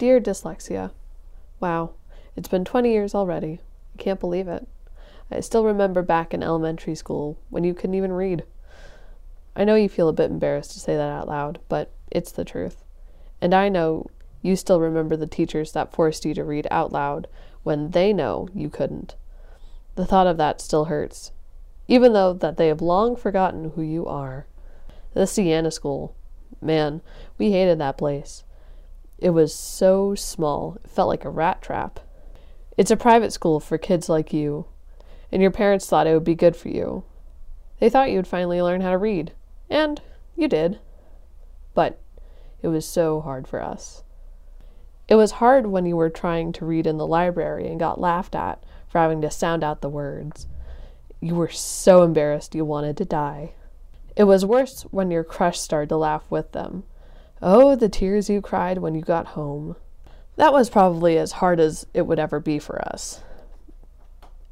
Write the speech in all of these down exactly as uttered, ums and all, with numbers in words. Dear Dyslexia, wow, it's been twenty years already. I can't believe it. I still remember back in elementary school when you couldn't even read. I know you feel a bit embarrassed to say that out loud, but it's the truth. And I know you still remember the teachers that forced you to read out loud when they know you couldn't. The thought of that still hurts, even though that they have long forgotten who you are. The Sienna School. Man, we hated that place. It was so small, it felt like a rat trap. It's a private school for kids like you, and your parents thought it would be good for you. They thought you would finally learn how to read, and you did. But it was so hard for us. It was hard when you were trying to read in the library and got laughed at for having to sound out the words. You were so embarrassed you wanted to die. It was worse when your crush started to laugh with them. Oh, the tears you cried when you got home. That was probably as hard as it would ever be for us.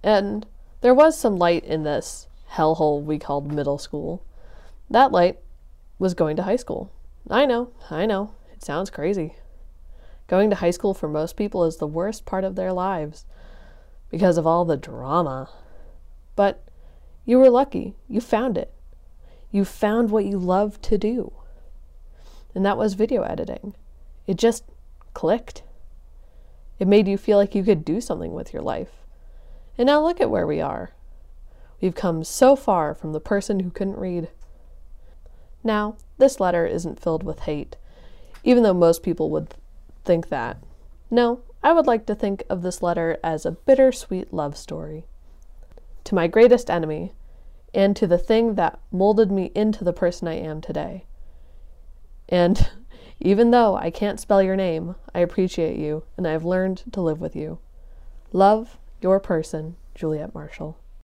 And there was some light in this hellhole we called middle school. That light was going to high school. I know, I know, it sounds crazy. Going to high school for most people is the worst part of their lives because of all the drama. But you were lucky. You found it. You found what you love to do. And that was video editing. It just clicked. It made you feel like you could do something with your life. And now look at where we are. We've come so far from the person who couldn't read. Now, this letter isn't filled with hate, even though most people would think that. No, I would like to think of this letter as a bittersweet love story. To my greatest enemy, and to the thing that molded me into the person I am today. And even though I can't spell your name, I appreciate you, and I've learned to live with you. Love, your person, Juliet Marshall.